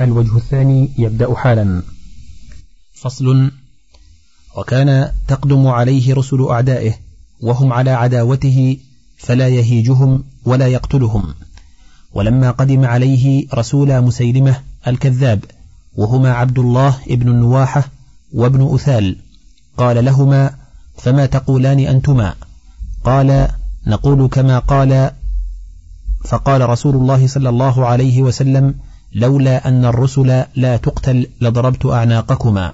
الوجه الثاني يبدأ حالا. فصل. وكان تقدم عليه رسل أعدائه وهم على عداوته فلا يهيجهم ولا يقتلهم، ولما قدم عليه رسول مسيلمة الكذاب وهما عبد الله ابن النواحة وابن أثال قال لهما: فما تقولان أنتما؟ قال: نقول كما قال. فقال رسول الله صلى الله عليه وسلم: لولا أن الرسل لا تقتل لضربت أعناقكما،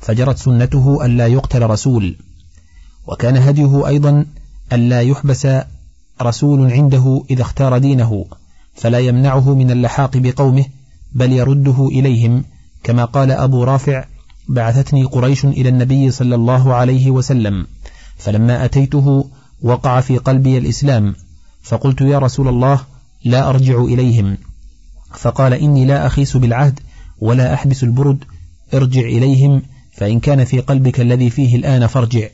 فجرت سنته ألا يقتل رسول. وكان هديه أيضا ألا يحبس رسول عنده إذا اختار دينه، فلا يمنعه من اللحاق بقومه بل يرده إليهم، كما قال أبو رافع: بعثتني قريش إلى النبي صلى الله عليه وسلم، فلما أتيته وقع في قلبي الإسلام، فقلت: يا رسول الله، لا أرجع إليهم. فقال: إني لا أخيس بالعهد ولا أحبس البرد، ارجع إليهم، فإن كان في قلبك الذي فيه الآن فارجع.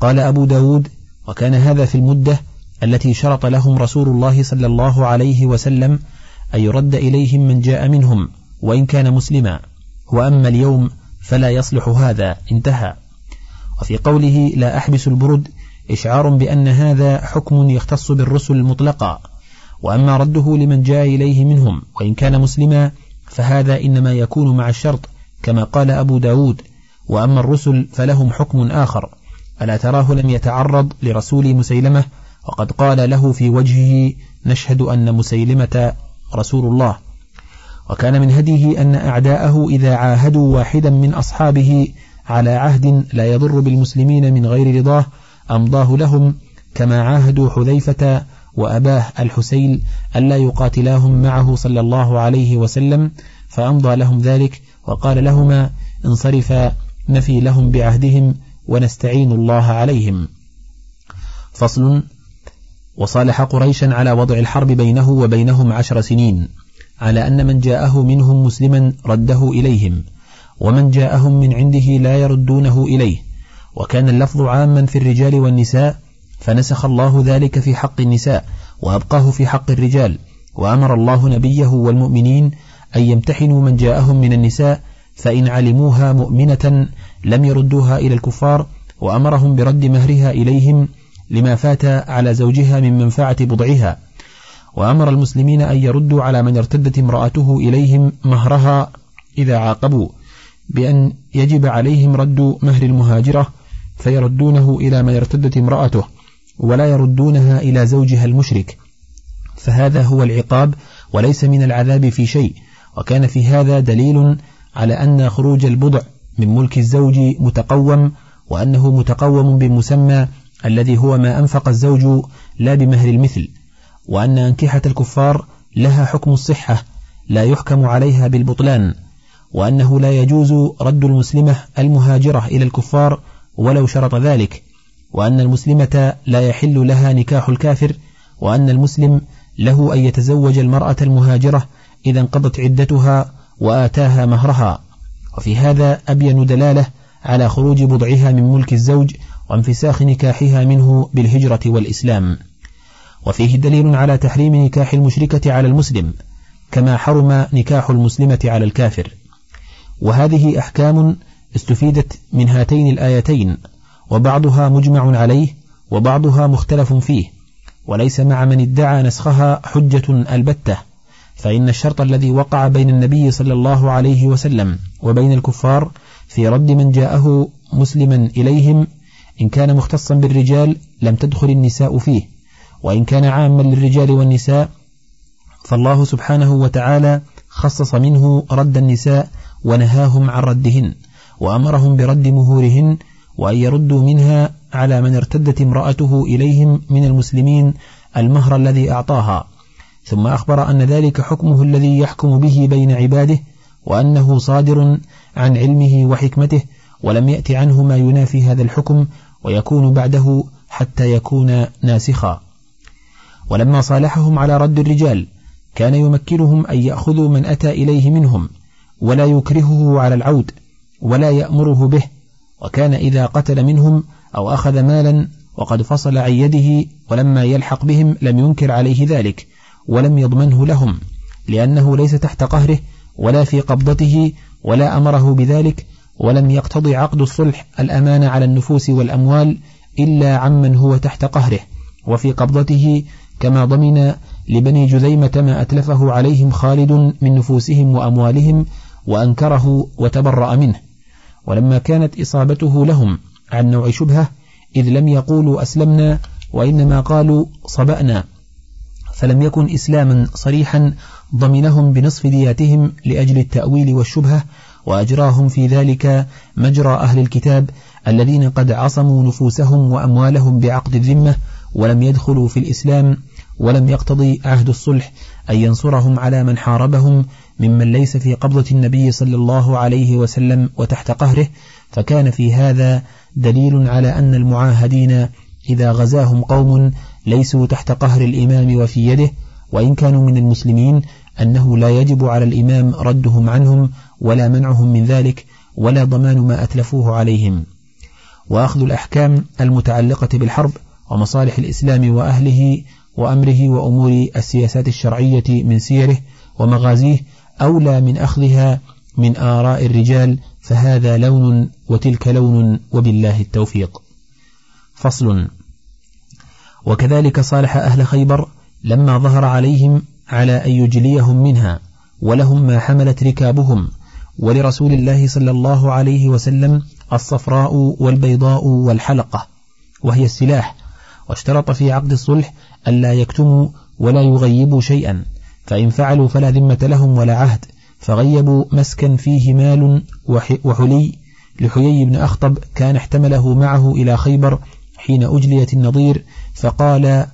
قال أبو داود: وكان هذا في المدة التي شرط لهم رسول الله صلى الله عليه وسلم أن يرد إليهم من جاء منهم وإن كان مسلما، وأما اليوم فلا يصلح هذا. انتهى. وفي قوله: لا أحبس البرد إشعار بأن هذا حكم يختص بالرسل مطلقا، وأما رده لمن جاء إليه منهم وإن كان مسلما فهذا إنما يكون مع الشرط، كما قال أبو داود: وأما الرسل فلهم حكم آخر. ألا تراه لم يتعرض لرسول مسيلمة وقد قال له في وجهه: نشهد أن مسيلمة رسول الله. وكان من هديه أن أعداءه إذا عاهدوا واحدا من أصحابه على عهد لا يضر بالمسلمين من غير رضاه أمضاه لهم، كما عاهدوا حذيفة وأباه الحسيل ألا يقاتلاهم معه صلى الله عليه وسلم، فأمضى لهم ذلك وقال لهما: انصرفا، نفي لهم بعهدهم ونستعين الله عليهم. فصل. وصالح قريشا على وضع الحرب بينه وبينهم 10 سنين، على أن من جاءه منهم مسلما رده إليهم، ومن جاءهم من عنده لا يردونه إليه. وكان اللفظ عاما في الرجال والنساء، فنسخ الله ذلك في حق النساء وأبقاه في حق الرجال، وأمر الله نبيه والمؤمنين أن يمتحنوا من جاءهم من النساء، فإن علموها مؤمنة لم يردوها إلى الكفار، وأمرهم برد مهرها إليهم لما فات على زوجها من منفعة بضعها، وأمر المسلمين أن يردوا على من ارتدت امرأته إليهم مهرها إذا عاقبوا، بأن يجب عليهم رد مهر المهاجرة فيردونه إلى من ارتدت امرأته، ولا يردونها إلى زوجها المشرك، فهذا هو العقاب وليس من العذاب في شيء. وكان في هذا دليل على أن خروج البضع من ملك الزوج متقوم، وأنه متقوم بمسمى الذي هو ما أنفق الزوج لا بمهر المثل، وأن أنكحة الكفار لها حكم الصحة لا يحكم عليها بالبطلان، وأنه لا يجوز رد المسلمة المهاجرة إلى الكفار ولو شرط ذلك، وأن المسلمة لا يحل لها نكاح الكافر، وأن المسلم له أن يتزوج المرأة المهاجرة إذا انقضت عدتها وآتاها مهرها. وفي هذا أبين دلالة على خروج بضعها من ملك الزوج وانفساخ نكاحها منه بالهجرة والإسلام. وفيه دليل على تحريم نكاح المشركة على المسلم، كما حرم نكاح المسلمة على الكافر. وهذه أحكام استفيدت من هاتين الآيتين، وبعضها مجمع عليه وبعضها مختلف فيه، وليس مع من ادعى نسخها حجة البتة، فإن الشرط الذي وقع بين النبي صلى الله عليه وسلم وبين الكفار في رد من جاءه مسلما إليهم إن كان مختصا بالرجال لم تدخل النساء فيه، وإن كان عاما للرجال والنساء فالله سبحانه وتعالى خصص منه رد النساء ونهاهم عن ردهن، وأمرهم برد مهورهن، وأن يردوا منها على من ارتدت امرأته إليهم من المسلمين المهر الذي أعطاها. ثم أخبر أن ذلك حكمه الذي يحكم به بين عباده، وأنه صادر عن علمه وحكمته، ولم يأت عنه ما ينافي هذا الحكم ويكون بعده حتى يكون ناسخا. ولما صالحهم على رد الرجال كان يمكنهم أن يأخذوا من أتى إليه منهم، ولا يكرهه على العود ولا يأمره به. وكان إذا قتل منهم أو أخذ مالا وقد فصل عن يده ولما يلحق بهم لم ينكر عليه ذلك ولم يضمنه لهم، لأنه ليس تحت قهره ولا في قبضته، ولا أمره بذلك، ولم يقتض عقد الصلح الأمانة على النفوس والأموال إلا عمن هو تحت قهره وفي قبضته، كما ضمن لبني جذيمة ما أتلفه عليهم خالد من نفوسهم وأموالهم وأنكره وتبرأ منه. ولما كانت إصابته لهم عن نوع شبهة، إذ لم يقولوا أسلمنا وإنما قالوا صبأنا، فلم يكن إسلاما صريحا ضمنهم بنصف دياتهم لأجل التأويل والشبهة، وأجراهم في ذلك مجرى أهل الكتاب الذين قد عصموا نفوسهم وأموالهم بعقد الذمة ولم يدخلوا في الإسلام، ولم يقتضي عهد الصلح أن ينصرهم على من حاربهم ممن ليس في قبضة النبي صلى الله عليه وسلم وتحت قهره، فكان في هذا دليل على أن المعاهدين إذا غزاهم قوم ليسوا تحت قهر الإمام وفي يده وإن كانوا من المسلمين، أنه لا يجب على الإمام ردهم عنهم ولا منعهم من ذلك ولا ضمان ما أتلفوه عليهم. وأخذ الأحكام المتعلقة بالحرب ومصالح الإسلام وأهله وأمره وأمور السياسات الشرعية من سيره ومغازيه أولى من أخذها من آراء الرجال، فهذا لون وتلك لون، وبالله التوفيق. فصل. وكذلك صالح أهل خيبر لما ظهر عليهم على أن يجليهم منها، ولهم ما حملت ركابهم، ولرسول الله صلى الله عليه وسلم الصفراء والبيضاء والحلقة وهي السلاح، واشترط في عقد الصلح ألا يكتموا ولا يغيبوا شيئا، فإن فعلوا فلا ذمة لهم ولا عهد، فغيبوا مسكا فيه مال وحلي لحيي بن أخطب كان احتمله معه إلى خيبر حين أجليت النضير، فقال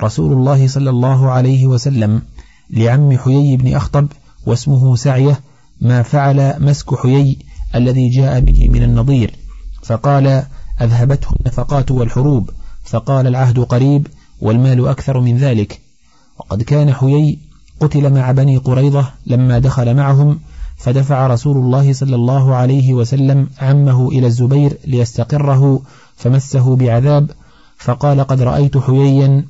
رسول الله صلى الله عليه وسلم لعم حيي بن أخطب واسمه سعية: ما فعل مسك حيي الذي جاء به من النضير؟ فقال: أذهبته النفقات والحروب. فقال: العهد قريب والمال أكثر من ذلك. وقد كان حيي قتل مع بني قريظة لما دخل معهم، فدفع رسول الله صلى الله عليه وسلم عمه إلى الزبير ليستقره، فمسه بعذاب، فقال: قد رأيت حييا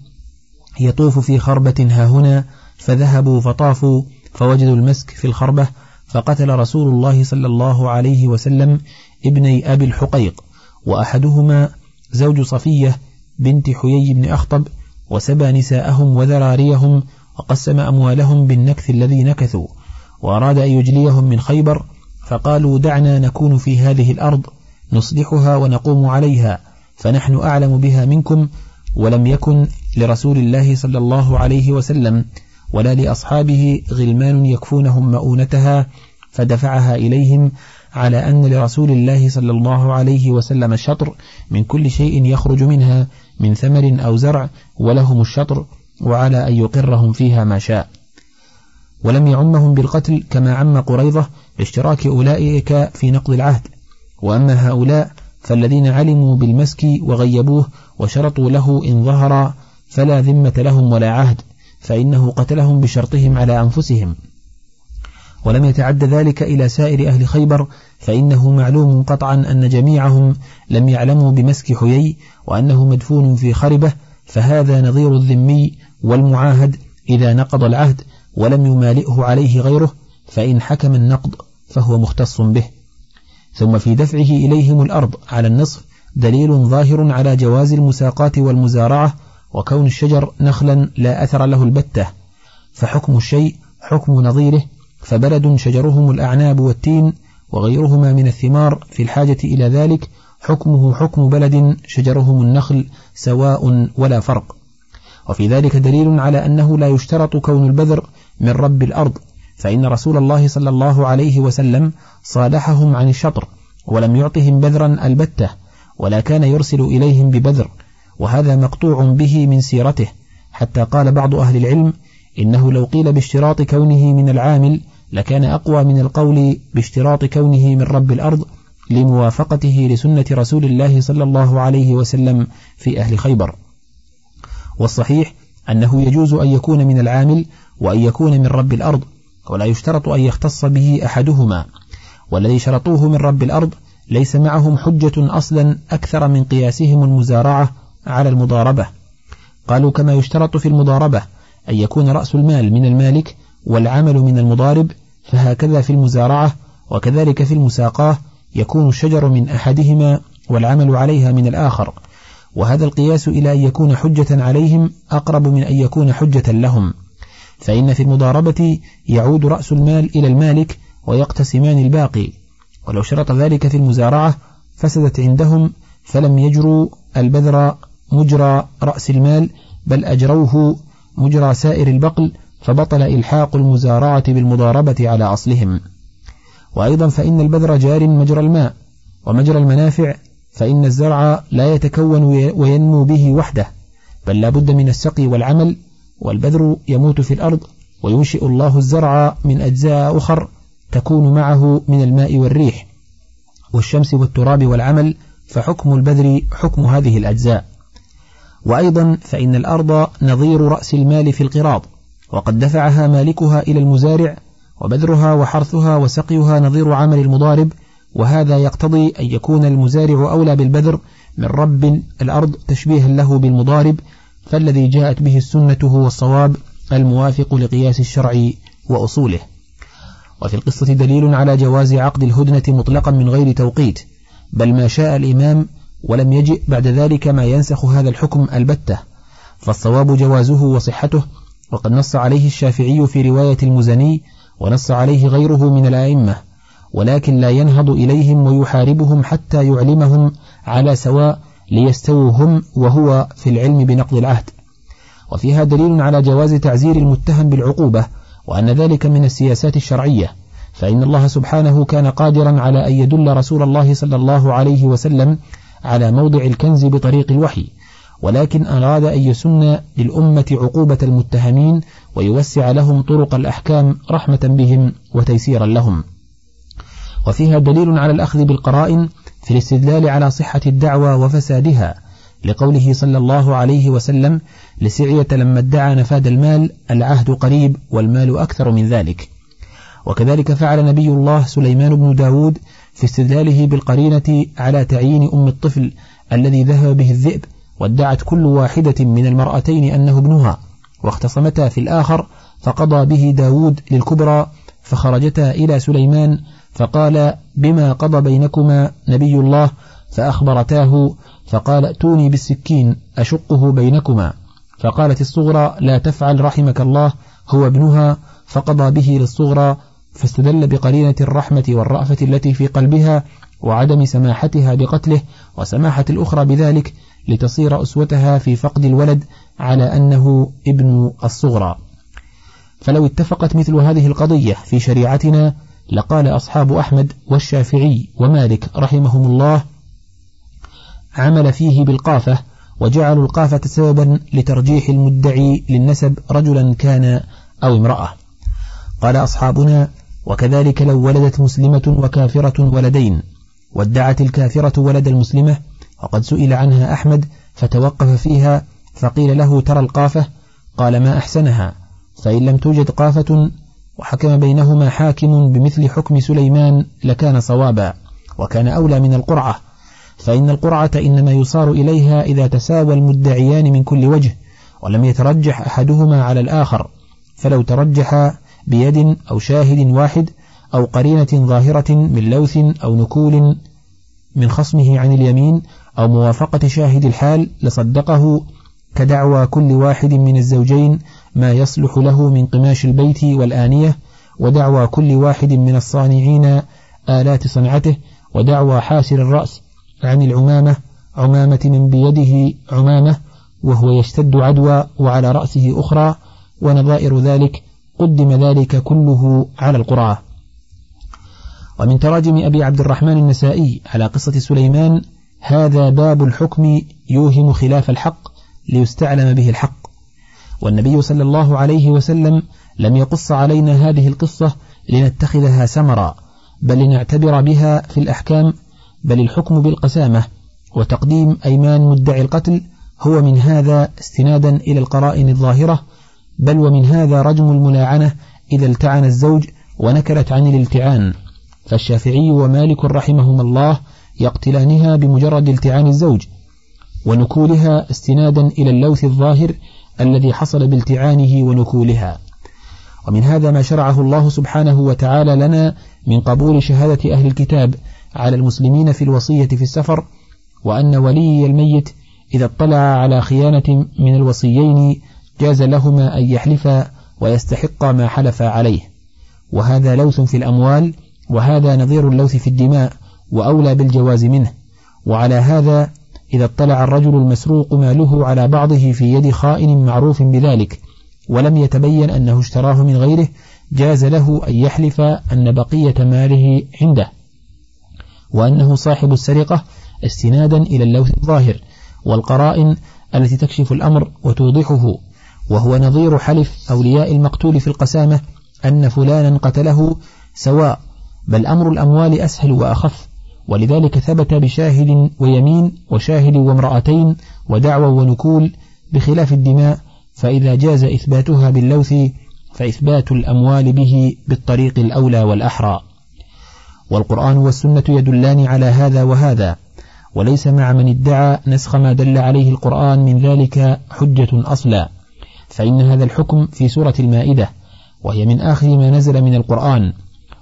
يطوف في خربة هاهنا، فذهبوا فطافوا فوجدوا المسك في الخربة، فقتل رسول الله صلى الله عليه وسلم ابني أبي الحقيق، وأحدهما زوج صفية بنت حيي بن أخطب، وسبى نساءهم وذراريهم وقسم أموالهم بالنكث الذي نكثوا، وأراد أن يجليهم من خيبر، فقالوا: دعنا نكون في هذه الأرض نصلحها ونقوم عليها، فنحن أعلم بها منكم. ولم يكن لرسول الله صلى الله عليه وسلم ولا لأصحابه غلمان يكفونهم مؤونتها، فدفعها إليهم على أن لرسول الله صلى الله عليه وسلم الشطر من كل شيء يخرج منها من ثمر أو زرع، ولهم الشطر، وعلى أن يقرهم فيها ما شاء. ولم يعمهم بالقتل كما عم قريظة لاشتراك أولئك في نقض العهد. وأما هؤلاء فالذين علموا بالمسك وغيبوه وشرطوا له إن ظهر فلا ذمة لهم ولا عهد، فإنه قتلهم بشرطهم على أنفسهم. ولم يتعد ذلك إلى سائر أهل خيبر، فإنه معلوم قطعا أن جميعهم لم يعلموا بمسك حيي وأنه مدفون في خربة، فهذا نظير الذمي والمعاهد إذا نقض العهد ولم يمالئه عليه غيره، فإن حكم النقض فهو مختص به. ثم في دفعه إليهم الأرض على النصف دليل ظاهر على جواز المساقات والمزارعة، وكون الشجر نخلا لا أثر له البتة، فحكم الشيء حكم نظيره. فبلد شجرهم الأعناب والتين وغيرهما من الثمار في الحاجة إلى ذلك حكمه حكم بلد شجرهم النخل، سواء ولا فرق. وفي ذلك دليل على أنه لا يشترط كون البذر من رب الأرض، فإن رسول الله صلى الله عليه وسلم صالحهم عن الشطر ولم يعطهم بذرا البتة، ولا كان يرسل إليهم ببذر، وهذا مقطوع به من سيرته، حتى قال بعض أهل العلم: إنه لو قيل باشتراط كونه من العامل لكان أقوى من القول باشتراط كونه من رب الأرض، لموافقته لسنة رسول الله صلى الله عليه وسلم في أهل خيبر. والصحيح أنه يجوز أن يكون من العامل وأن يكون من رب الأرض، ولا يشترط أن يختص به أحدهما. والذي شرطوه من رب الأرض ليس معهم حجة أصلا أكثر من قياسهم المزارعة على المضاربة. قالوا: كما يشترط في المضاربة أن يكون رأس المال من المالك والعمل من المضارب، فهكذا في المزارعة وكذلك في المساقاه يكون الشجر من أحدهما والعمل عليها من الآخر، وهذا القياس إلى أن يكون حجة عليهم أقرب من أن يكون حجة لهم، فإن في المضاربة يعود رأس المال إلى المالك ويقتسمان الباقي، ولو شرط ذلك في المزارعة فسدت عندهم فلم يجروا البذر مجرى رأس المال بل أجروه مجرى سائر البقل، فبطل إلحاق المزارعة بالمضاربة على أصلهم. وأيضا فإن البذر جار مجرى الماء ومجرى المنافع، فإن الزرع لا يتكون وينمو به وحده بل لا بد من السقي والعمل، والبذر يموت في الأرض وينشئ الله الزرع من أجزاء أخر تكون معه من الماء والريح والشمس والتراب والعمل، فحكم البذر حكم هذه الأجزاء. وأيضا فإن الأرض نظير رأس المال في القراض، وقد دفعها مالكها إلى المزارع، وبذرها وحرثها وسقيها نظير عمل المضارب، وهذا يقتضي أن يكون المزارع أولى بالبذر من رب الأرض تشبيها له بالمضارب، فالذي جاءت به السنة هو الصواب الموافق لقياس الشرع وأصوله. وفي القصة دليل على جواز عقد الهدنة مطلقا من غير توقيت، بل ما شاء الإمام، ولم يجئ بعد ذلك ما ينسخ هذا الحكم البتة، فالصواب جوازه وصحته، وقد نص عليه الشافعي في رواية المزني ونص عليه غيره من الأئمة، ولكن لا ينهض إليهم ويحاربهم حتى يعلمهم على سواء ليستوهم، وهو في العلم بنقض العهد. وفيها دليل على جواز تعزير المتهم بالعقوبة، وأن ذلك من السياسات الشرعية، فإن الله سبحانه كان قادرا على أن يدل رسول الله صلى الله عليه وسلم على موضع الكنز بطريق الوحي، ولكن أراد أن يسن للأمة عقوبة المتهمين ويوسع لهم طرق الأحكام رحمة بهم وتيسيرا لهم. وفيها دليل على الأخذ بالقرائن في الاستدلال على صحة الدعوى وفسادها، لقوله صلى الله عليه وسلم لسعية لما ادعى نفاد المال العهد قريب والمال أكثر من ذلك. وكذلك فعل نبي الله سليمان بن داود في استدلاله بالقرينة على تعيين أم الطفل الذي ذهب به الذئب، وادعت كل واحدة من المرأتين أنه ابنها، واختصمتا في الآخر، فقضى به داود للكبرى، فخرجتا إلى سليمان فقال بما قضى بينكما نبي الله، فأخبرتاه فقال ائتوني بالسكين أشقه بينكما، فقالت الصغرى لا تفعل رحمك الله، هو ابنها، فقضى به للصغرى، فاستدل بقرينة الرحمة والرأفة التي في قلبها وعدم سماحتها بقتله وسماحة الأخرى بذلك، لتصير أسوتها في فقد الولد على أنه ابن الصغرى. فلو اتفقت مثل هذه القضية في شريعتنا لقال أصحاب أحمد والشافعي ومالك رحمهم الله عمل فيه بالقافة، وجعلوا القافة سببا لترجيح المدعي للنسب رجلا كان أو امرأة. قال أصحابنا وكذلك لو ولدت مسلمة وكافرة ولدين، وادعت الكافرة ولد المسلمة، وقد سئل عنها أحمد فتوقف فيها، فقيل له ترى القافة؟ قال ما أحسنها، فإن لم توجد قافة وحكم بينهما حاكم بمثل حكم سليمان لكان صوابا، وكان أولى من القرعة، فإن القرعة إنما يصار إليها إذا تساوى المدعيان من كل وجه ولم يترجح أحدهما على الآخر، فلو ترجح بيد أو شاهد واحد أو قرينة ظاهرة من لوث أو نكول من خصمه عن اليمين أو موافقة شاهد الحال لصدقه، كدعوى كل واحد من الزوجين ما يصلح له من قماش البيت والآنية، ودعوى كل واحد من الصانعين آلات صنعته، ودعوى حاسر الرأس عن العمامة عمامة من بيده عمامة وهو يشتد عدوى وعلى رأسه أخرى، ونظائر ذلك، قدم ذلك كله على القرعة. ومن تراجم أبي عبد الرحمن النسائي على قصة سليمان هذا باب الحكم يوهم خلاف الحق ليستعلم به الحق، والنبي صلى الله عليه وسلم لم يقص علينا هذه القصة لنتخذها سمرا، بل لنعتبر بها في الأحكام، بل الحكم بالقسامة وتقديم أيمان مدعي القتل هو من هذا استنادا إلى القرائن الظاهرة، بل ومن هذا رجم الملاعنة إذا التعن الزوج ونكلت عن الالتعان، فالشافعي ومالك رحمهما الله يقتلانها بمجرد التعان الزوج، ونكولها استنادا إلى اللوث الظاهر الذي حصل بالتعانه ونكولها. ومن هذا ما شرعه الله سبحانه وتعالى لنا من قبول شهادة أهل الكتاب على المسلمين في الوصية في السفر، وأن ولي الميت إذا اطلع على خيانة من الوصيين جاز لهما أن يحلفا ويستحق ما حلف عليه، وهذا لوث في الأموال، وهذا نظير اللوث في الدماء وأولى بالجواز منه. وعلى هذا إذا اطلع الرجل المسروق ماله على بعضه في يد خائن معروف بذلك ولم يتبين أنه اشتراه من غيره جاز له أن يحلف أن بقية ماله عنده وأنه صاحب السرقة استنادا إلى اللوث الظاهر والقرائن التي تكشف الأمر وتوضحه، وهو نظير حلف أولياء المقتول في القسامة أن فلانا قتله سواء، بل أمر الأموال أسهل وأخف، ولذلك ثبت بشاهد ويمين وشاهد وامرأتين ودعوى ونكول بخلاف الدماء، فإذا جاز إثباتها باللوث فإثبات الأموال به بالطريق الأولى والأحرى. والقرآن والسنة يدلان على هذا وهذا، وليس مع من ادعى نسخ ما دل عليه القرآن من ذلك حجة أصلا، فإن هذا الحكم في سورة المائدة وهي من آخر ما نزل من القرآن،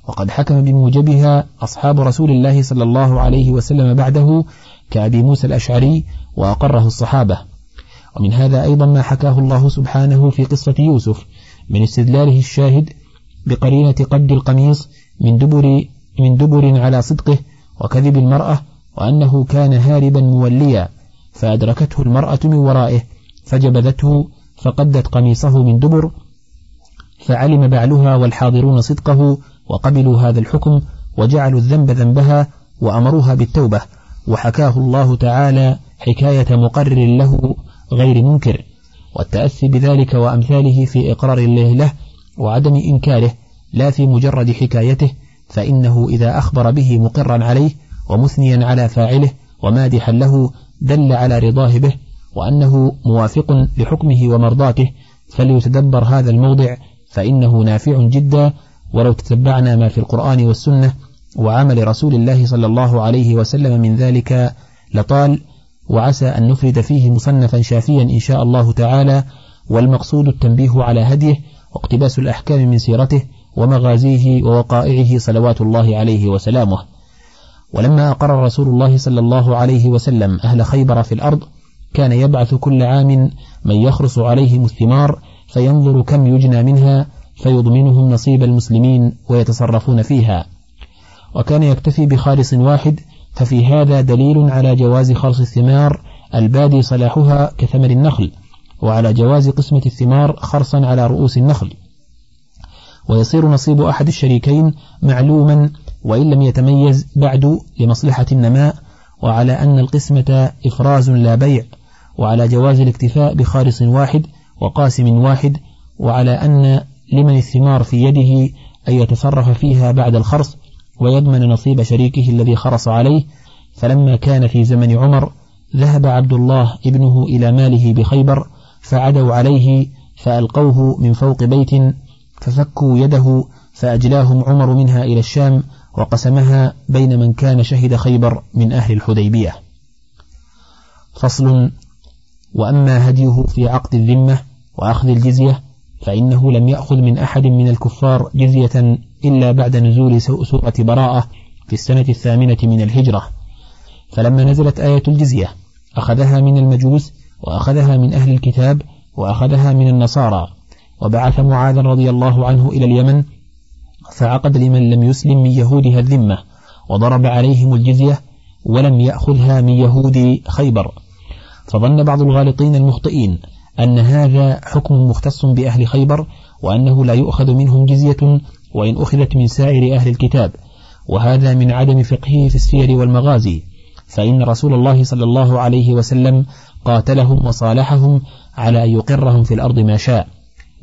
وقد حكم بموجبها أصحاب رسول الله صلى الله عليه وسلم بعده كأبي موسى الأشعري وأقره الصحابة. ومن هذا أيضا ما حكاه الله سبحانه في قصة يوسف من استدلاله الشاهد بقرينة قد القميص من دبر على صدقه وكذب المرأة، وأنه كان هاربا موليا فأدركته المرأة من ورائه فجبذته فقدت قميصه من دبر، فعلم بعلها والحاضرون صدقه وقبلوا هذا الحكم وجعلوا الذنب ذنبها وأمروها بالتوبة، وحكاه الله تعالى حكاية مقرر له غير منكر والتأثي بذلك وأمثاله في إقرار الله له وعدم إنكاره لا في مجرد حكايته، فإنه إذا أخبر به مقرا عليه ومثنيا على فاعله ومادحا له دل على رضاه به وأنه موافق لحكمه ومرضاته، فليتدبر هذا الموضع فإنه نافع جدا، ولو تتبعنا ما في القرآن والسنة وعمل رسول الله صلى الله عليه وسلم من ذلك لطال، وعسى أن نفرد فيه مصنفا شافيا إن شاء الله تعالى. والمقصود التنبيه على هديه واقتباس الأحكام من سيرته ومغازيه ووقائعه صلوات الله عليه وسلامه. ولما أقر رسول الله صلى الله عليه وسلم أهل خيبر في الأرض كان يبعث كل عام من يخرص عليهم الثمار فينظر كم يجنى منها فيضمنهم نصيب المسلمين ويتصرفون فيها، وكان يكتفي بخالص واحد، ففي هذا دليل على جواز خلص الثمار البادي صلاحها كثمر النخل، وعلى جواز قسمة الثمار خرصا على رؤوس النخل، ويصير نصيب أحد الشريكين معلوما وإن لم يتميز بعد لمصلحة النماء، وعلى أن القسمة إفراز لا بيع، وعلى جواز الاكتفاء بخالص واحد وقاسم واحد، وعلى أن لمن الثمار في يده أن يتصرف فيها بعد الخرص ويضمن نصيب شريكه الذي خرص عليه. فلما كان في زمن عمر ذهب عبد الله ابنه إلى ماله بخيبر فعدوا عليه فألقوه من فوق بيت ففكوا يده فأجلاهم عمر منها إلى الشام وقسمها بين من كان شهد خيبر من أهل الحديبية. فصل. وأما هديه في عقد الذمة وأخذ الجزية فإنه لم يأخذ من أحد من الكفار جزية إلا بعد نزول سورة براءة في السنة 8 من الهجرة، فلما نزلت آية الجزية أخذها من المجوس وأخذها من أهل الكتاب وأخذها من النصارى، وبعث معاذا رضي الله عنه إلى اليمن فعقد لمن لم يسلم من يهودها الذمة وضرب عليهم الجزية ولم يأخذها من يهود خيبر، فظن بعض الغالطين المخطئين أن هذا حكم مختص بأهل خيبر وأنه لا يؤخذ منهم جزية وإن أخذت من سائر أهل الكتاب، وهذا من عدم فقهه في السير والمغازي، فإن رسول الله صلى الله عليه وسلم قاتلهم وصالحهم على أن يقرهم في الأرض ما شاء،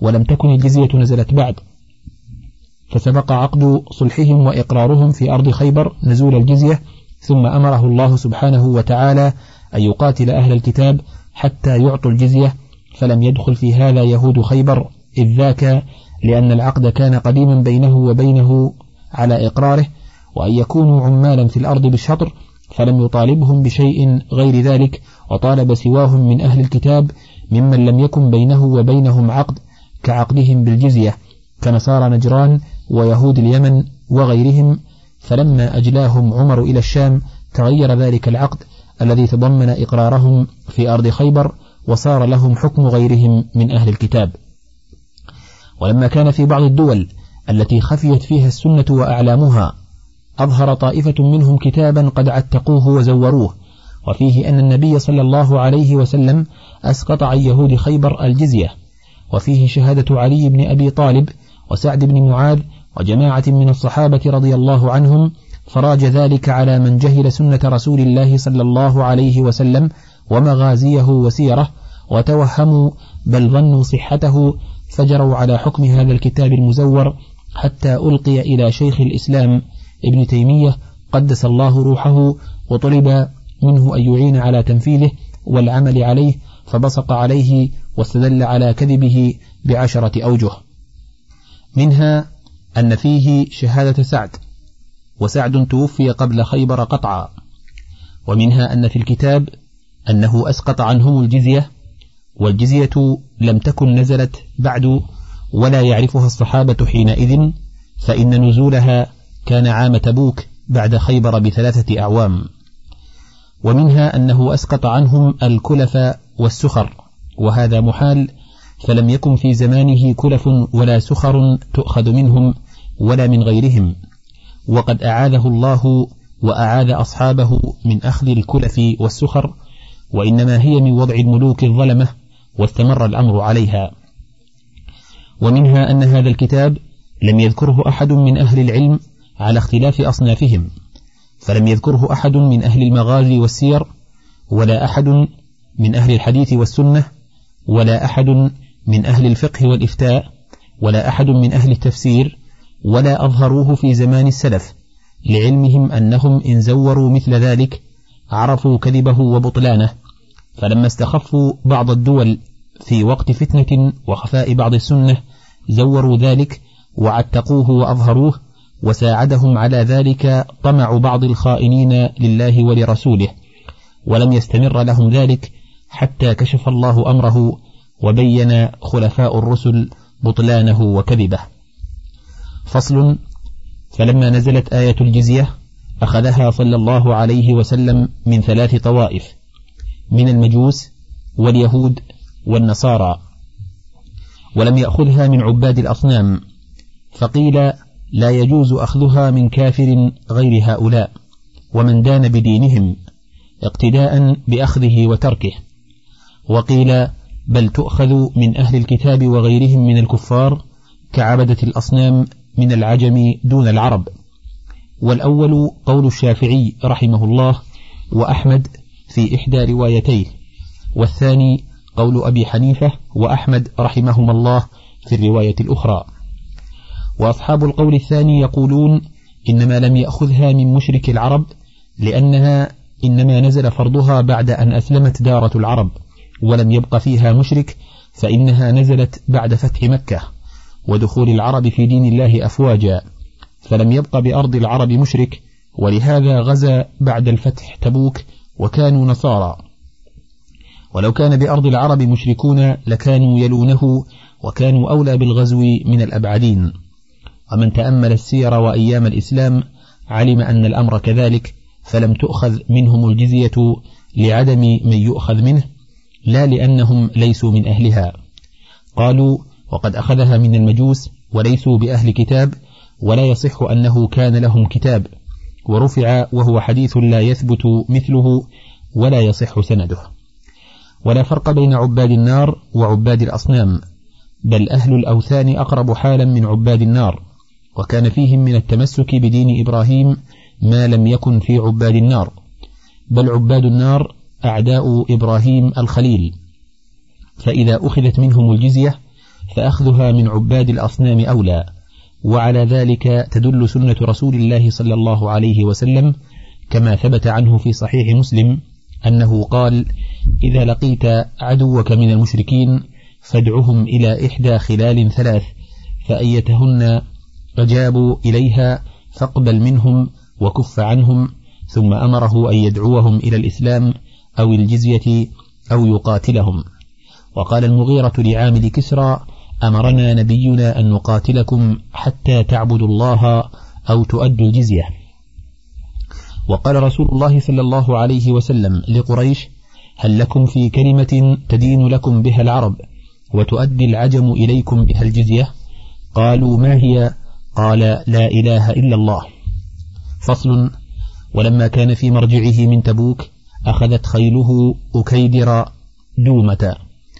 ولم تكن الجزية نزلت بعد، فسبق عقد صلحهم وإقرارهم في أرض خيبر نزول الجزية، ثم أمره الله سبحانه وتعالى أن يقاتل أهل الكتاب حتى يعطوا الجزية، فلم يدخل في هذا يهود خيبر إذ ذاك، لأن العقد كان قديما بينه وبينه على إقراره وأن يكونوا عمالا في الأرض بالشطر، فلم يطالبهم بشيء غير ذلك، وطالب سواهم من أهل الكتاب ممن لم يكن بينه وبينهم عقد كعقدهم بالجزية، كنصارى نجران ويهود اليمن وغيرهم، فلما أجلاهم عمر إلى الشام تغير ذلك العقد الذي تضمن إقرارهم في أرض خيبر، وصار لهم حكم غيرهم من أهل الكتاب. ولما كان في بعض الدول التي خفيت فيها السنة وأعلامها أظهر طائفة منهم كتابا قد عتقوه وزوروه، وفيه أن النبي صلى الله عليه وسلم أسقط عن يهود خيبر الجزية، وفيه شهادة علي بن أبي طالب وسعد بن معاذ وجماعة من الصحابة رضي الله عنهم، فراج ذلك على من جهل سنة رسول الله صلى الله عليه وسلم ومغازيه وسيره، وتوهموا بل ظنوا صحته، فجروا على حكم هذا الكتاب المزور، حتى ألقي إلى شيخ الإسلام ابن تيمية قدس الله روحه، وطلب منه أن يعين على تنفيذه والعمل عليه، فبصق عليه واستدل على كذبه بعشرة أوجه، منها أن فيه شهادة سعد، وسعد توفي قبل خيبر قطعا، ومنها أن في الكتاب أنه أسقط عنهم الجزية، والجزية لم تكن نزلت بعد ولا يعرفها الصحابة حينئذ، فإن نزولها كان عام تبوك بعد خيبر بثلاثة أعوام، ومنها أنه أسقط عنهم الكلف والسخر، وهذا محال، فلم يكن في زمانه كلف ولا سخر تؤخذ منهم ولا من غيرهم، وقد أعاذه الله وأعاذ أصحابه من أخذ الكلف والسخر، وإنما هي من وضع الملوك الظلمة، واستمر الأمر عليها. ومنها أن هذا الكتاب لم يذكره أحد من أهل العلم على اختلاف أصنافهم، فلم يذكره أحد من أهل المغازي والسير، ولا أحد من أهل الحديث والسنة، ولا أحد من أهل الفقه والإفتاء، ولا أحد من أهل التفسير، ولا أظهروه في زمان السلف، لعلمهم أنهم إن زوروا مثل ذلك عرفوا كذبه وبطلانه، فلما استخفوا بعض الدول في وقت فتنة وخفاء بعض السنة زوروا ذلك وعتقوه وأظهروه، وساعدهم على ذلك طمع بعض الخائنين لله ولرسوله، ولم يستمر لهم ذلك حتى كشف الله أمره وبين خلفاء الرسل بطلانه وكذبه. فصل. فلما نزلت آية الجزية أخذها صلى الله عليه وسلم من ثلاث طوائف، من المجوس واليهود والنصارى، ولم يأخذها من عباد الأصنام، فقيل لا يجوز أخذها من كافر غير هؤلاء ومن دان بدينهم اقتداء بأخذه وتركه، وقيل بل تؤخذ من أهل الكتاب وغيرهم من الكفار كعبدة الأصنام من العجم دون العرب. والأول قول الشافعي رحمه الله وأحمد في إحدى روايتيه، والثاني قول أبي حنيفة وأحمد رحمهما الله في الرواية الأخرى. وأصحاب القول الثاني يقولون إنما لم يأخذها من مشرك العرب، لأنها إنما نزل فرضها بعد أن أسلمت دارة العرب ولم يبق فيها مشرك، فإنها نزلت بعد فتح مكة ودخول العرب في دين الله أفواجا، فلم يبق بأرض العرب مشرك، ولهذا غزا بعد الفتح تبوك وكانوا نصارى، ولو كان بأرض العرب مشركون لكانوا يلونه، وكانوا أولى بالغزو من الأبعدين. ومن تأمل السير وأيام الإسلام علم أن الأمر كذلك، فلم تؤخذ منهم الجزية لعدم من يؤخذ منه، لا لأنهم ليسوا من أهلها. قالوا وقد أخذها من المجوس وليسوا بأهل كتاب، ولا يصح أنه كان لهم كتاب، ورفع وهو حديث لا يثبت مثله ولا يصح سنده. ولا فرق بين عباد النار وعباد الأصنام، بل أهل الأوثان أقرب حالا من عباد النار، وكان فيهم من التمسك بدين إبراهيم ما لم يكن في عباد النار، بل عباد النار أعداء إبراهيم الخليل، فإذا أخذت منهم الجزية فأخذها من عباد الأصنام أولى. وعلى ذلك تدل سنة رسول الله صلى الله عليه وسلم، كما ثبت عنه في صحيح مسلم أنه قال إذا لقيت عدوك من المشركين فادعهم إلى إحدى خلال ثلاث، فأيتهن أجابوا إليها فاقبل منهم وكف عنهم، ثم أمره أن يدعوهم إلى الإسلام أو الجزية أو يقاتلهم. وقال المغيرة لعامل كسرى أمرنا نبينا أن نقاتلكم حتى تعبدوا الله أو تؤدوا الجزية. وقال رسول الله صلى الله عليه وسلم لقريش: هل لكم في كلمة تدين لكم بها العرب وتؤدي العجم إليكم بها الجزية؟ قالوا: ما هي؟ قال: لا إله إلا الله. فصل. ولما كان في مرجعه من تبوك أخذت خيله أكيدر دومة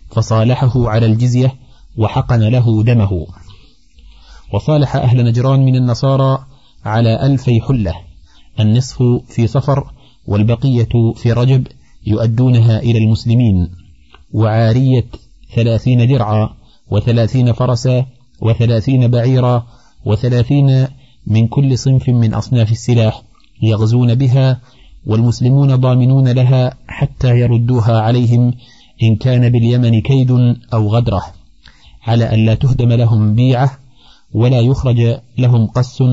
فصالحه على الجزية وحقن له دمه. وصالح أهل نجران من النصارى على 2000 حلة، النصف في صفر والبقية في رجب، يؤدونها إلى المسلمين، وعارية 30 درعا، 30 فرسا، 30 بعيرا، 30 من كل صنف من أصناف السلاح يغزون بها، والمسلمون ضامنون لها حتى يردوها عليهم إن كان باليمن كيد أو غدرة، على أن لا تهدم لهم بيعة ولا يخرج لهم قس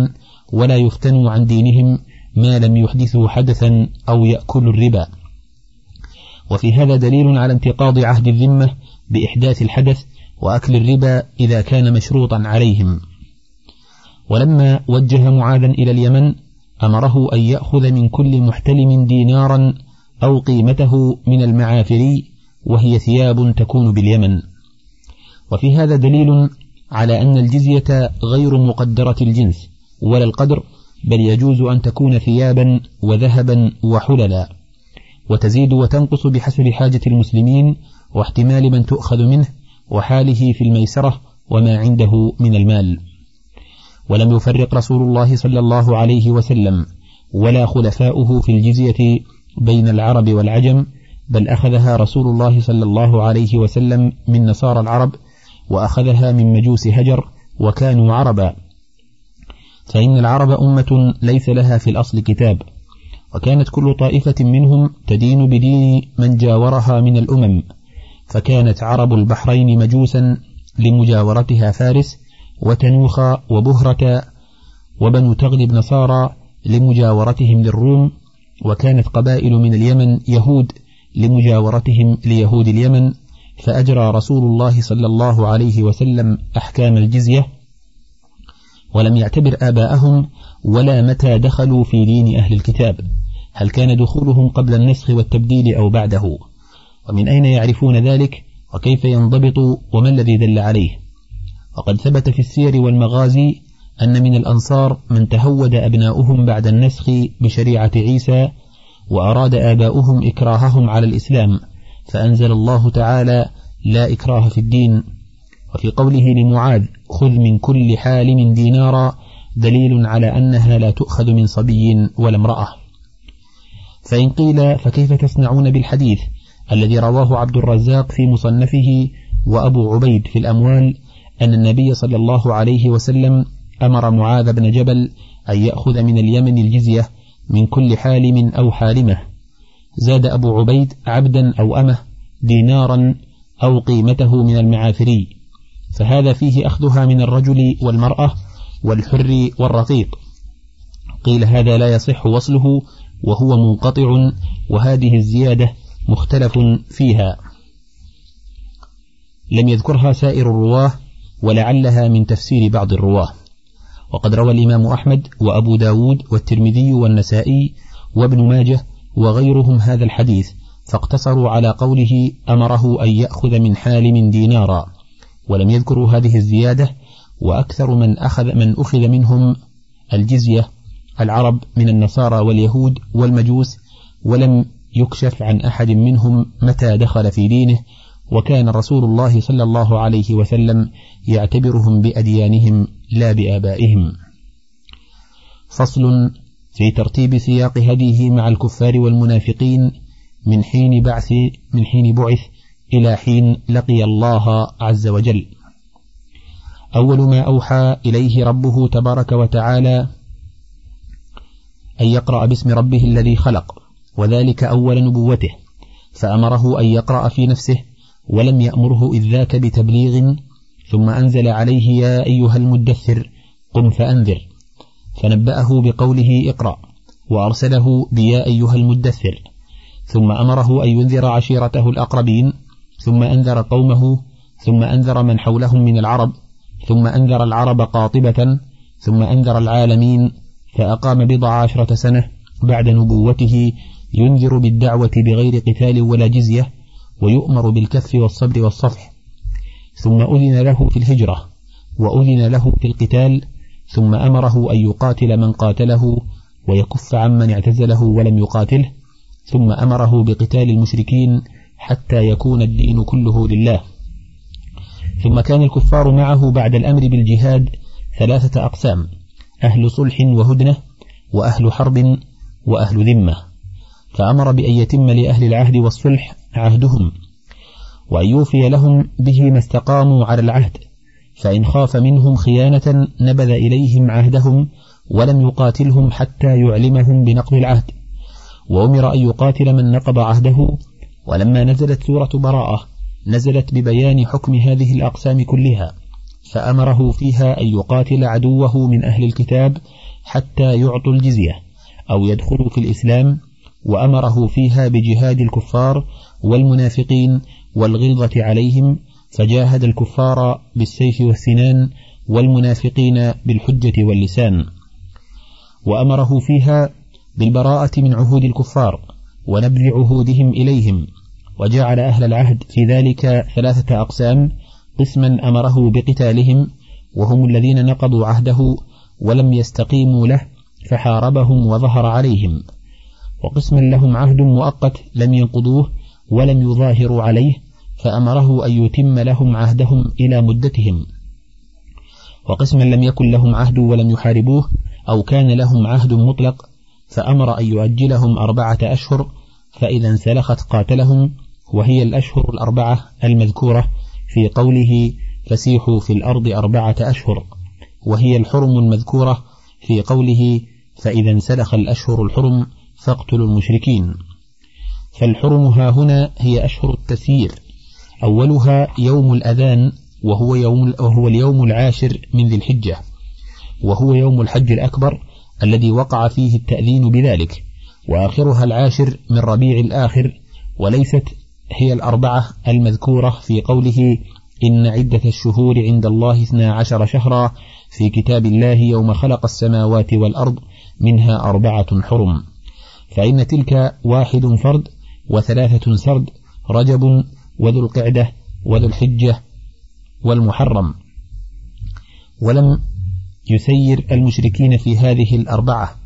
ولا يفتنوا عن دينهم ما لم يحدثوا حدثا أو يأكلوا الربا. وفي هذا دليل على انتقاض عهد الذمة بإحداث الحدث وأكل الربا إذا كان مشروطا عليهم. ولما وجه معاذا إلى اليمن أمره أن يأخذ من كل محتلم دينارا أو قيمته من المعافري، وهي ثياب تكون باليمن. وفي هذا دليل على أن الجزية غير مقدرة الجنس ولا القدر، بل يجوز أن تكون ثيابا وذهبا وحللا، وتزيد وتنقص بحسب حاجة المسلمين واحتمال من تؤخذ منه وحاله في الميسرة وما عنده من المال. ولم يفرق رسول الله صلى الله عليه وسلم ولا خلفاؤه في الجزية بين العرب والعجم، بل أخذها رسول الله صلى الله عليه وسلم من نصارى العرب، وأخذها من مجوس هجر، وكانوا عربا، فإن العرب أمة ليس لها في الأصل كتاب، وكانت كل طائفة منهم تدين بدين من جاورها من الأمم، فكانت عرب البحرين مجوسا لمجاورتها فارس وتنوخ وبهرة، وبنو تغلب نصارى لمجاورتهم للروم، وكانت قبائل من اليمن يهود لمجاورتهم ليهود اليمن، فأجرى رسول الله صلى الله عليه وسلم أحكام الجزية، ولم يعتبر آباءهم ولا متى دخلوا في دين أهل الكتاب، هل كان دخولهم قبل النسخ والتبديل أو بعده، ومن أين يعرفون ذلك، وكيف ينضبط، وما الذي دل عليه. وقد ثبت في السير والمغازي أن من الأنصار من تهود أبناؤهم بعد النسخ بشريعة عيسى، وأراد آباؤهم إكراههم على الإسلام، فأنزل الله تعالى: لا إكراه في الدين. وفي قوله لمعاذ: خذ من كل حالم دينارا، دليل على أنها لا تؤخذ من صبي ولا امرأة. فإن قيل: فكيف تصنعون بالحديث الذي رواه عبد الرزاق في مصنفه وأبو عبيد في الأموال أن النبي صلى الله عليه وسلم أمر معاذ بن جبل أن يأخذ من اليمن الجزية من كل حالم أو حالمة، زاد أبو عبيد: عبدا أو أمه، دينارا أو قيمته من المعافري، فهذا فيه أخذها من الرجل والمرأة والحر والرقيق. قيل: هذا لا يصح وصله وهو منقطع، وهذه الزيادة مختلف فيها لم يذكرها سائر الرواه، ولعلها من تفسير بعض الرواه. وقد روى الإمام أحمد وأبو داود والترمذي والنسائي وابن ماجه وغيرهم هذا الحديث، فاقتصروا على قوله: أمره أن يأخذ من حالم دينارا، ولم يذكروا هذه الزيادة. وأكثر من أخذ منهم الجزية العرب من النصارى واليهود والمجوس، ولم يكشف عن أحد منهم متى دخل في دينه، وكان رسول الله صلى الله عليه وسلم يعتبرهم بأديانهم لا بآبائهم. فصل في ترتيب سياق هديه مع الكفار والمنافقين من حين بعث إلى حين لقي الله عز وجل. أول ما أوحى إليه ربه تبارك وتعالى أن يقرأ باسم ربه الذي خلق، وذلك أول نبوته، فأمره أن يقرأ في نفسه، ولم يأمره إذ ذاك بتبليغ، ثم أنزل عليه: يا أيها المدثر قم فأنذر، فنبأه بقوله: اقرأ، وأرسله بيا أيها المدثر، ثم أمره أن ينذر عشيرته الأقربين، ثم أنذر قومه، ثم أنذر من حولهم من العرب، ثم أنذر العرب قاطبة، ثم أنذر العالمين، فأقام بضع عشرة سنة بعد نبوته ينذر بالدعوة بغير قتال ولا جزية، ويؤمر بالكف والصبر والصفح. ثم أذن له في الهجرة، وأذن له في القتال، ثم أمره أن يقاتل من قاتله ويكف عمن اعتزله ولم يقاتله، ثم أمره بقتال المشركين حتى يكون الدين كله لله. ثم كان الكفار معه بعد الأمر بالجهاد ثلاثة أقسام: أهل صلح وهدنة، وأهل حرب، وأهل ذمة. فأمر بأن يتم لأهل العهد والصلح عهدهم، وأن يوفي لهم به ما استقاموا على العهد، فإن خاف منهم خيانة نبذ إليهم عهدهم ولم يقاتلهم حتى يعلمهم بنقض العهد. وأمر أن يقاتل من نقض عهده. ولما نزلت سورة براءة نزلت ببيان حكم هذه الأقسام كلها، فأمره فيها أن يقاتل عدوه من أهل الكتاب حتى يعطوا الجزية أو يدخلوا في الإسلام، وأمره فيها بجهاد الكفار والمنافقين والغلظة عليهم، فجاهد الكفار بالسيف والسنان والمنافقين بالحجة واللسان. وأمره فيها بالبراءة من عهود الكفار ونبذ عهودهم إليهم، وجعل أهل العهد في ذلك ثلاثة أقسام: قسما أمره بقتالهم، وهم الذين نقضوا عهده ولم يستقيموا له فحاربهم وظهر عليهم، وقسما لهم عهد مؤقت لم ينقضوه ولم يظاهروا عليه، فأمره أن يتم لهم عهدهم إلى مدتهم، وقسما لم يكن لهم عهد ولم يحاربوه أو كان لهم عهد مطلق، فأمر أن يؤجلهم 4 أشهر، فإذا انسلخت قاتلهم، وهي الأشهر الأربعة المذكورة في قوله فسيحوا في الأرض 4 أشهر، وهي الحرم المذكورة في قوله فإذا انسلخ الأشهر الحرم فاقتلوا المشركين. فالحرم هاهنا هي أشهر التسيير، أولها يوم الأذان، وهو اليوم 10 من ذي الحجة، وهو يوم الحج الأكبر الذي وقع فيه التأذين بذلك، وآخرها 10 من ربيع الآخر، وليست هي 4 المذكورة في قوله إن عدة الشهور عند الله 12 شهرا في كتاب الله يوم خلق السماوات والأرض منها 4 حرم، فإن تلك 1 فرد، و3 سرد: رجب، وذو القعدة، وذو الحجة، والمحرم. ولم يسير المشركين في هذه 4،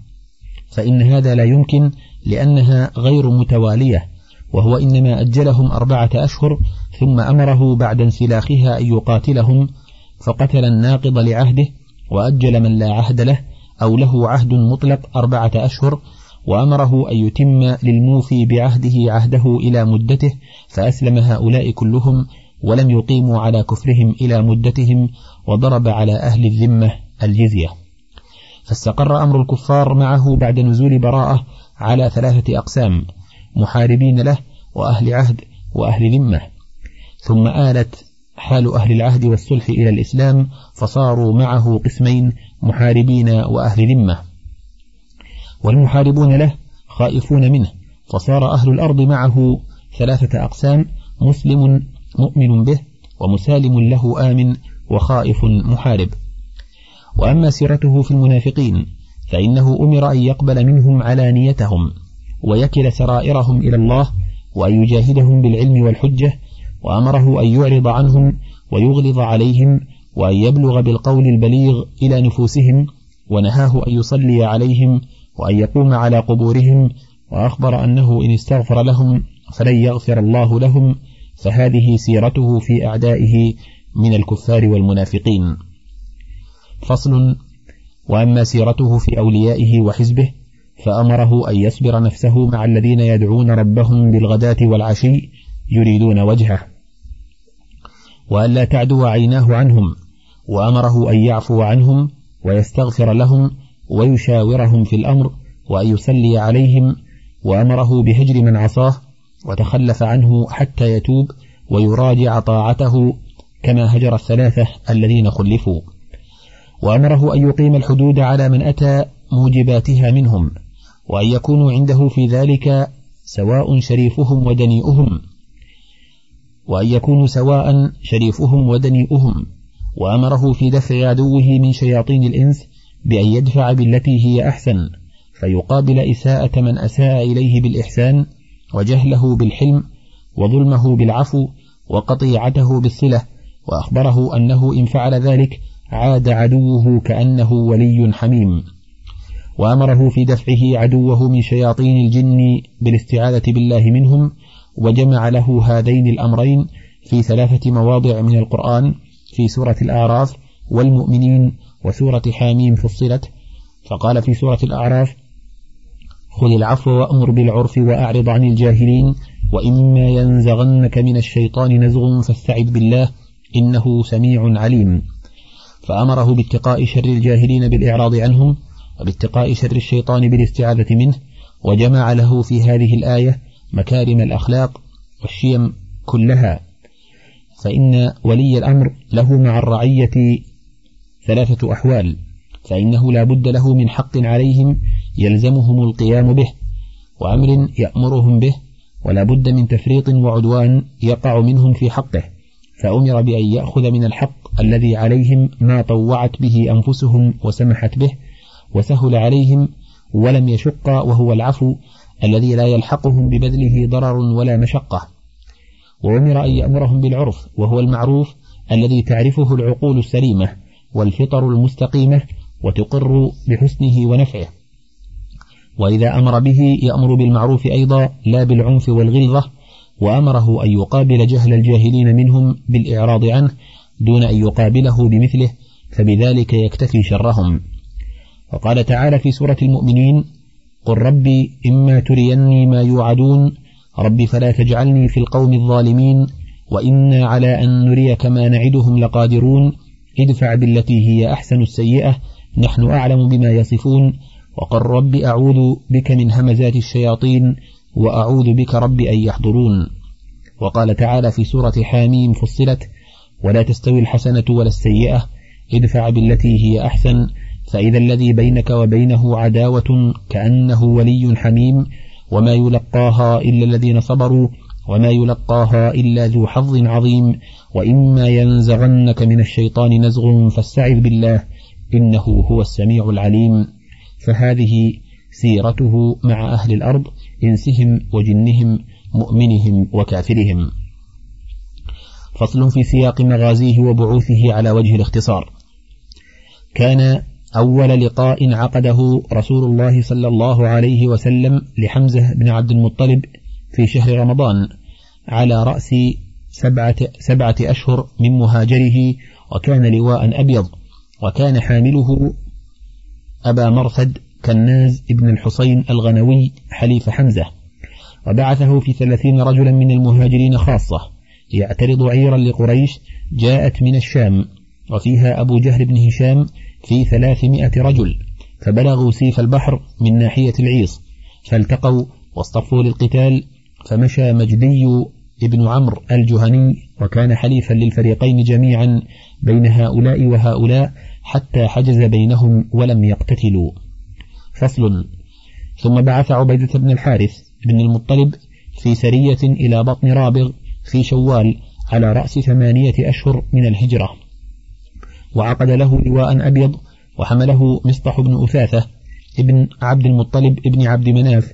فإن هذا لا يمكن لأنها غير متوالية، وهو إنما أجلهم 4 أشهر، ثم أمره بعد انسلاخها أن يقاتلهم، فقتل الناقض لعهده، وأجل من لا عهد له أو له عهد مطلق 4 أشهر، وأمره أن يتم للموفي بعهده عهده إلى مدته، فأسلم هؤلاء كلهم ولم يقيموا على كفرهم إلى مدتهم، وضرب على أهل الذمة الجزية. فاستقر أمر الكفار معه بعد نزول براءة على 3 أقسام: محاربين له، وأهل عهد، وأهل ذمة. ثم آلت حال أهل العهد والصلح إلى الإسلام، فصاروا معه قسمين: محاربين وأهل ذمة. والمحاربون له خائفون منه، فصار أهل الأرض معه 3 أقسام: مسلم مؤمن به، ومسالم له آمن، وخائف محارب. وأما سيرته في المنافقين فإنه أمر أن يقبل منهم علانيتهم، ويكل سرائرهم إلى الله، وأن يجاهدهم بالعلم والحجة، وأمره أن يعرض عنهم ويغلظ عليهم، وأن يبلغ بالقول البليغ إلى نفوسهم، ونهاه أن يصلي عليهم وأن يقوم على قبورهم، وأخبر أنه إن استغفر لهم فلن يغفر الله لهم. فهذه سيرته في أعدائه من الكفار والمنافقين. فصل. وأما سيرته في أوليائه وحزبه فأمره أن يصبر نفسه مع الذين يدعون ربهم بالغداة والعشي يريدون وجهه، وأن لا تعدو عيناه عنهم، وأمره أن يعفو عنهم ويستغفر لهم ويشاورهم في الأمر، وأن يصلي عليهم، وأمره بهجر من عصاه وتخلف عنه حتى يتوب ويراجع طاعته كما هجر الثلاثة الذين خلفوا. وأمره أن يقيم الحدود على من أتى موجباتها منهم، وأن يكونوا عنده في ذلك سواء شريفهم ودنيئهم. وأن يكونوا سواء شريفهم ودنيئهم، وأمره في دفع عدوه من شياطين الإنس بأن يدفع بالتي هي أحسن، فيقابل إساءة من أساء إليه بالإحسان، وجهله بالحلم، وظلمه بالعفو، وقطيعته بالصلة. وأخبره أنه إن فعل ذلك عاد عدوه كأنه ولي حميم. وأمره في دفعه عدوه من شياطين الجن بالاستعاذة بالله منهم، وجمع له هذين الأمرين في 3 مواضع من القرآن، في سورة الأعراف والمؤمنين وسورة حاميم فصلت، فقال في سورة الأعراف: خذ العفو وأمر بالعرف وأعرض عن الجاهلين، وإما ينزغنك من الشيطان نزغ فاستعذ بالله إنه سميع عليم. فأمره باتقاء شر الجاهلين بالإعراض عنهم، وباتقاء شر الشيطان بالاستعاذة منه، وجمع له في هذه الآية مكارم الأخلاق والشيم كلها. فإن ولي الأمر له مع الرعية 3 أحوال، فإنه لا بد له من حق عليهم يلزمهم القيام به، وأمر يأمرهم به، ولا بد من تفريط وعدوان يقع منهم في حقه، فأمر بأن يأخذ من الحق الذي عليهم ما طوعت به أنفسهم وسمحت به، وسهل عليهم ولم يشق، وهو العفو الذي لا يلحقهم ببذله ضرر ولا مشقة. وأمر أن يأمرهم بالعرف، وهو المعروف الذي تعرفه العقول السليمة والفطر المستقيمة وتقر بحسنه ونفعه. وإذا أمر به يأمر بالمعروف أيضا، لا بالعنف والغلظة. وأمره أن يقابل جهل الجاهلين منهم بالإعراض عنه دون أن يقابله بمثله، فبذلك يكتفي شرهم. وقال تعالى في سورة المؤمنين: قل ربي إما تريني ما يوعدون ربي فلا تجعلني في القوم الظالمين وإنا على أن نريك ما نعدهم لقادرون ادفع بالتي هي أحسن السيئة نحن أعلم بما يصفون وقل رب أعوذ بك من همزات الشياطين وأعوذ بك رب أن يحضرون. وقال تعالى في سورة حاميم فصلت: ولا تستوي الحسنة ولا السيئة ادفع بالتي هي أحسن فإذا الذي بينك وبينه عداوة كأنه ولي حميم وما يلقاها إلا الذين صبروا وما يلقاها إلا ذو حظ عظيم وإما ينزغنك من الشيطان نزغ فاستعذ بالله إنه هو السميع العليم. فهذه سيرته مع أهل الأرض إنسهم وجنهم مؤمنهم وكافرهم. فصل في سياق مغازيه وبعوثه على وجه الاختصار. كان أول لقاء عقده رسول الله صلى الله عليه وسلم لحمزة بن عبد المطلب في شهر رمضان على رأس 7 أشهر من مهاجره، وكان لواء أبيض، وكان حامله أبا مرثد كناز ابن الحسين الغنوي حليف حمزة، وبعثه في 30 رجلا من المهاجرين خاصة يعترض عيرا لقريش جاءت من الشام وفيها أبو جهل بن هشام في 300 رجل، فبلغوا سيف البحر من ناحية العيص فالتقوا واصطفوا للقتال، فمشى مجدي ابن عمرو الجهني وكان حليفا للفريقين جميعا بين هؤلاء وهؤلاء حتى حجز بينهم ولم يقتتلوا. فصل. ثم بعث عبيدة بن الحارث بن المطلب في سرية إلى بطن رابغ في شوال على رأس 8 أشهر من الهجرة، وعقد له لواء أبيض وحمله مصطح بن أثاثة ابن عبد المطلب ابن عبد مناف،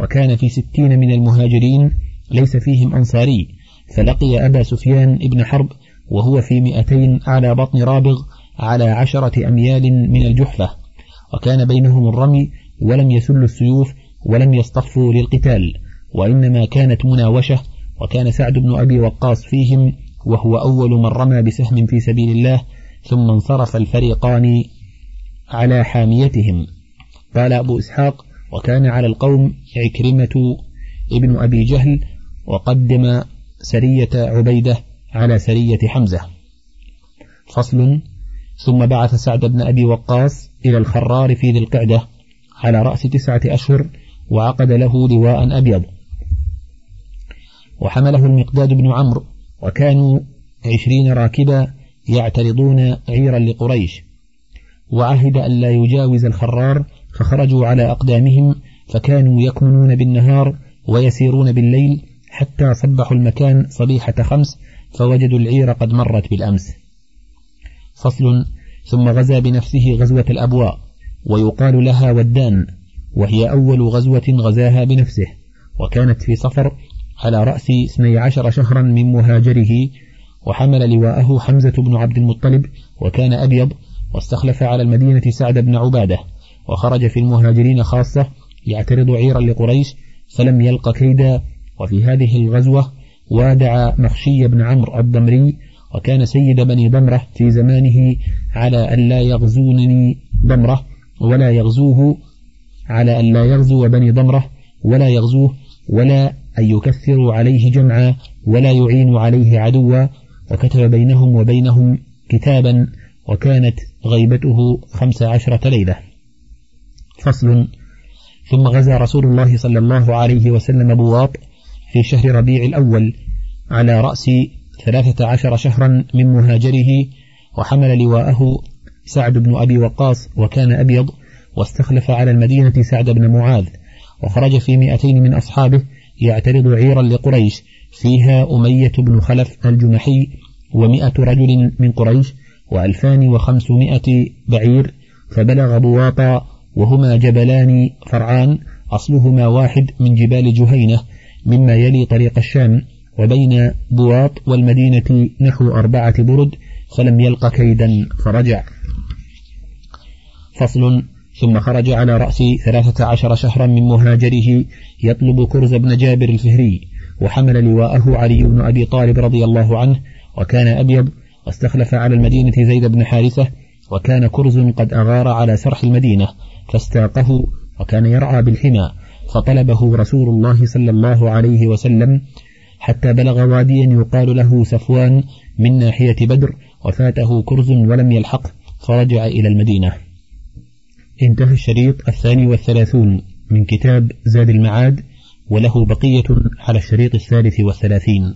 وكان في 60 من المهاجرين ليس فيهم أنصاري، فلقي أبا سفيان ابن حرب وهو في 200 على بطن رابغ على 10 أميال من الجحفة، وكان بينهم الرمي ولم يسلوا السيوف ولم يصطفوا للقتال، وإنما كانت مناوشة. وكان سعد بن أبي وقاص فيهم وهو أول من رمى بسهم في سبيل الله، ثم انصرف الفريقان على حاميتهم. قال أبو إسحاق: وكان على القوم عكرمة ابن أبي جهل، وقدم سرية عبيدة على سرية حمزة. فصل. ثم بعث سعد بن أبي وقاص إلى الخرار في ذي القعدة على رأس 9 أشهر، وعقد له لواء أبيض وحمله المقداد بن عمرو، وكانوا 20 راكبا يعترضون عيرا لقريش، وعهد أن لا يجاوز الخرار، فخرجوا على أقدامهم، فكانوا يكمنون بالنهار ويسيرون بالليل حتى صبحوا المكان صبيحة 5 فوجدوا العير قد مرت بالأمس. فصل. ثم غزا بنفسه غزوة الأبواء ويقال لها ودان، وهي أول غزوة غزاها بنفسه، وكانت في صفر على رأس 12 شهرا من مهاجره، وحمل لواءه حمزة بن عبد المطلب وكان أبيض، واستخلف على المدينة سعد بن عبادة، وخرج في المهاجرين خاصة يعترض عيرا لقريش فلم يلق كيدا. وفي هذه الغزوة وادع مخشي بن عمرو الضمري، وكان سيد بني ضمرة في زمانه، على أن لا يغزونني ضمرة ولا يغزوه، على أن لا يغزو بني ضمرة ولا يغزوه، ولا أن يكثروا عليه جمعا ولا يعين عليه عدوا، فكتب بينهم وبينهم كتابا، وكانت غيبته 15 ليلة. فصل. ثم غزا رسول الله صلى الله عليه وسلم بواط في شهر ربيع الأول على رأس 13 شهرا من مهاجره، وحمل لواءه سعد بن أبي وقاص وكان أبيض، واستخلف على المدينة سعد بن معاذ، وخرج في 200 من أصحابه يعترض عيرا لقريش فيها أمية بن خلف الجمحي و100 رجل من قريش و2500 بعير، فبلغ بواطا، وهما جبلان فرعان أصلهما واحد من جبال جهينة مما يلي طريق الشام، وبين بواط والمدينة نحو 4 برد، فلم يلق كيدا فرجع. فصل. ثم خرج على رأس 13 شهرا من مهاجره يطلب كرز بن جابر الفهري، وحمل لواءه علي بن أبي طالب رضي الله عنه وكان أبيض، واستخلف على المدينة زيد بن حارثة، وكان كرز قد أغار على سرح المدينة فاستاقه، وكان يرعى بالحمى، فطلبه رسول الله صلى الله عليه وسلم حتى بلغ واديا يقال له سفوان من ناحية بدر، وفاته كرز ولم يلحق، فرجع إلى المدينة. انتهى الشريط 32 من كتاب زاد المعاد، وله بقية على الشريط 33.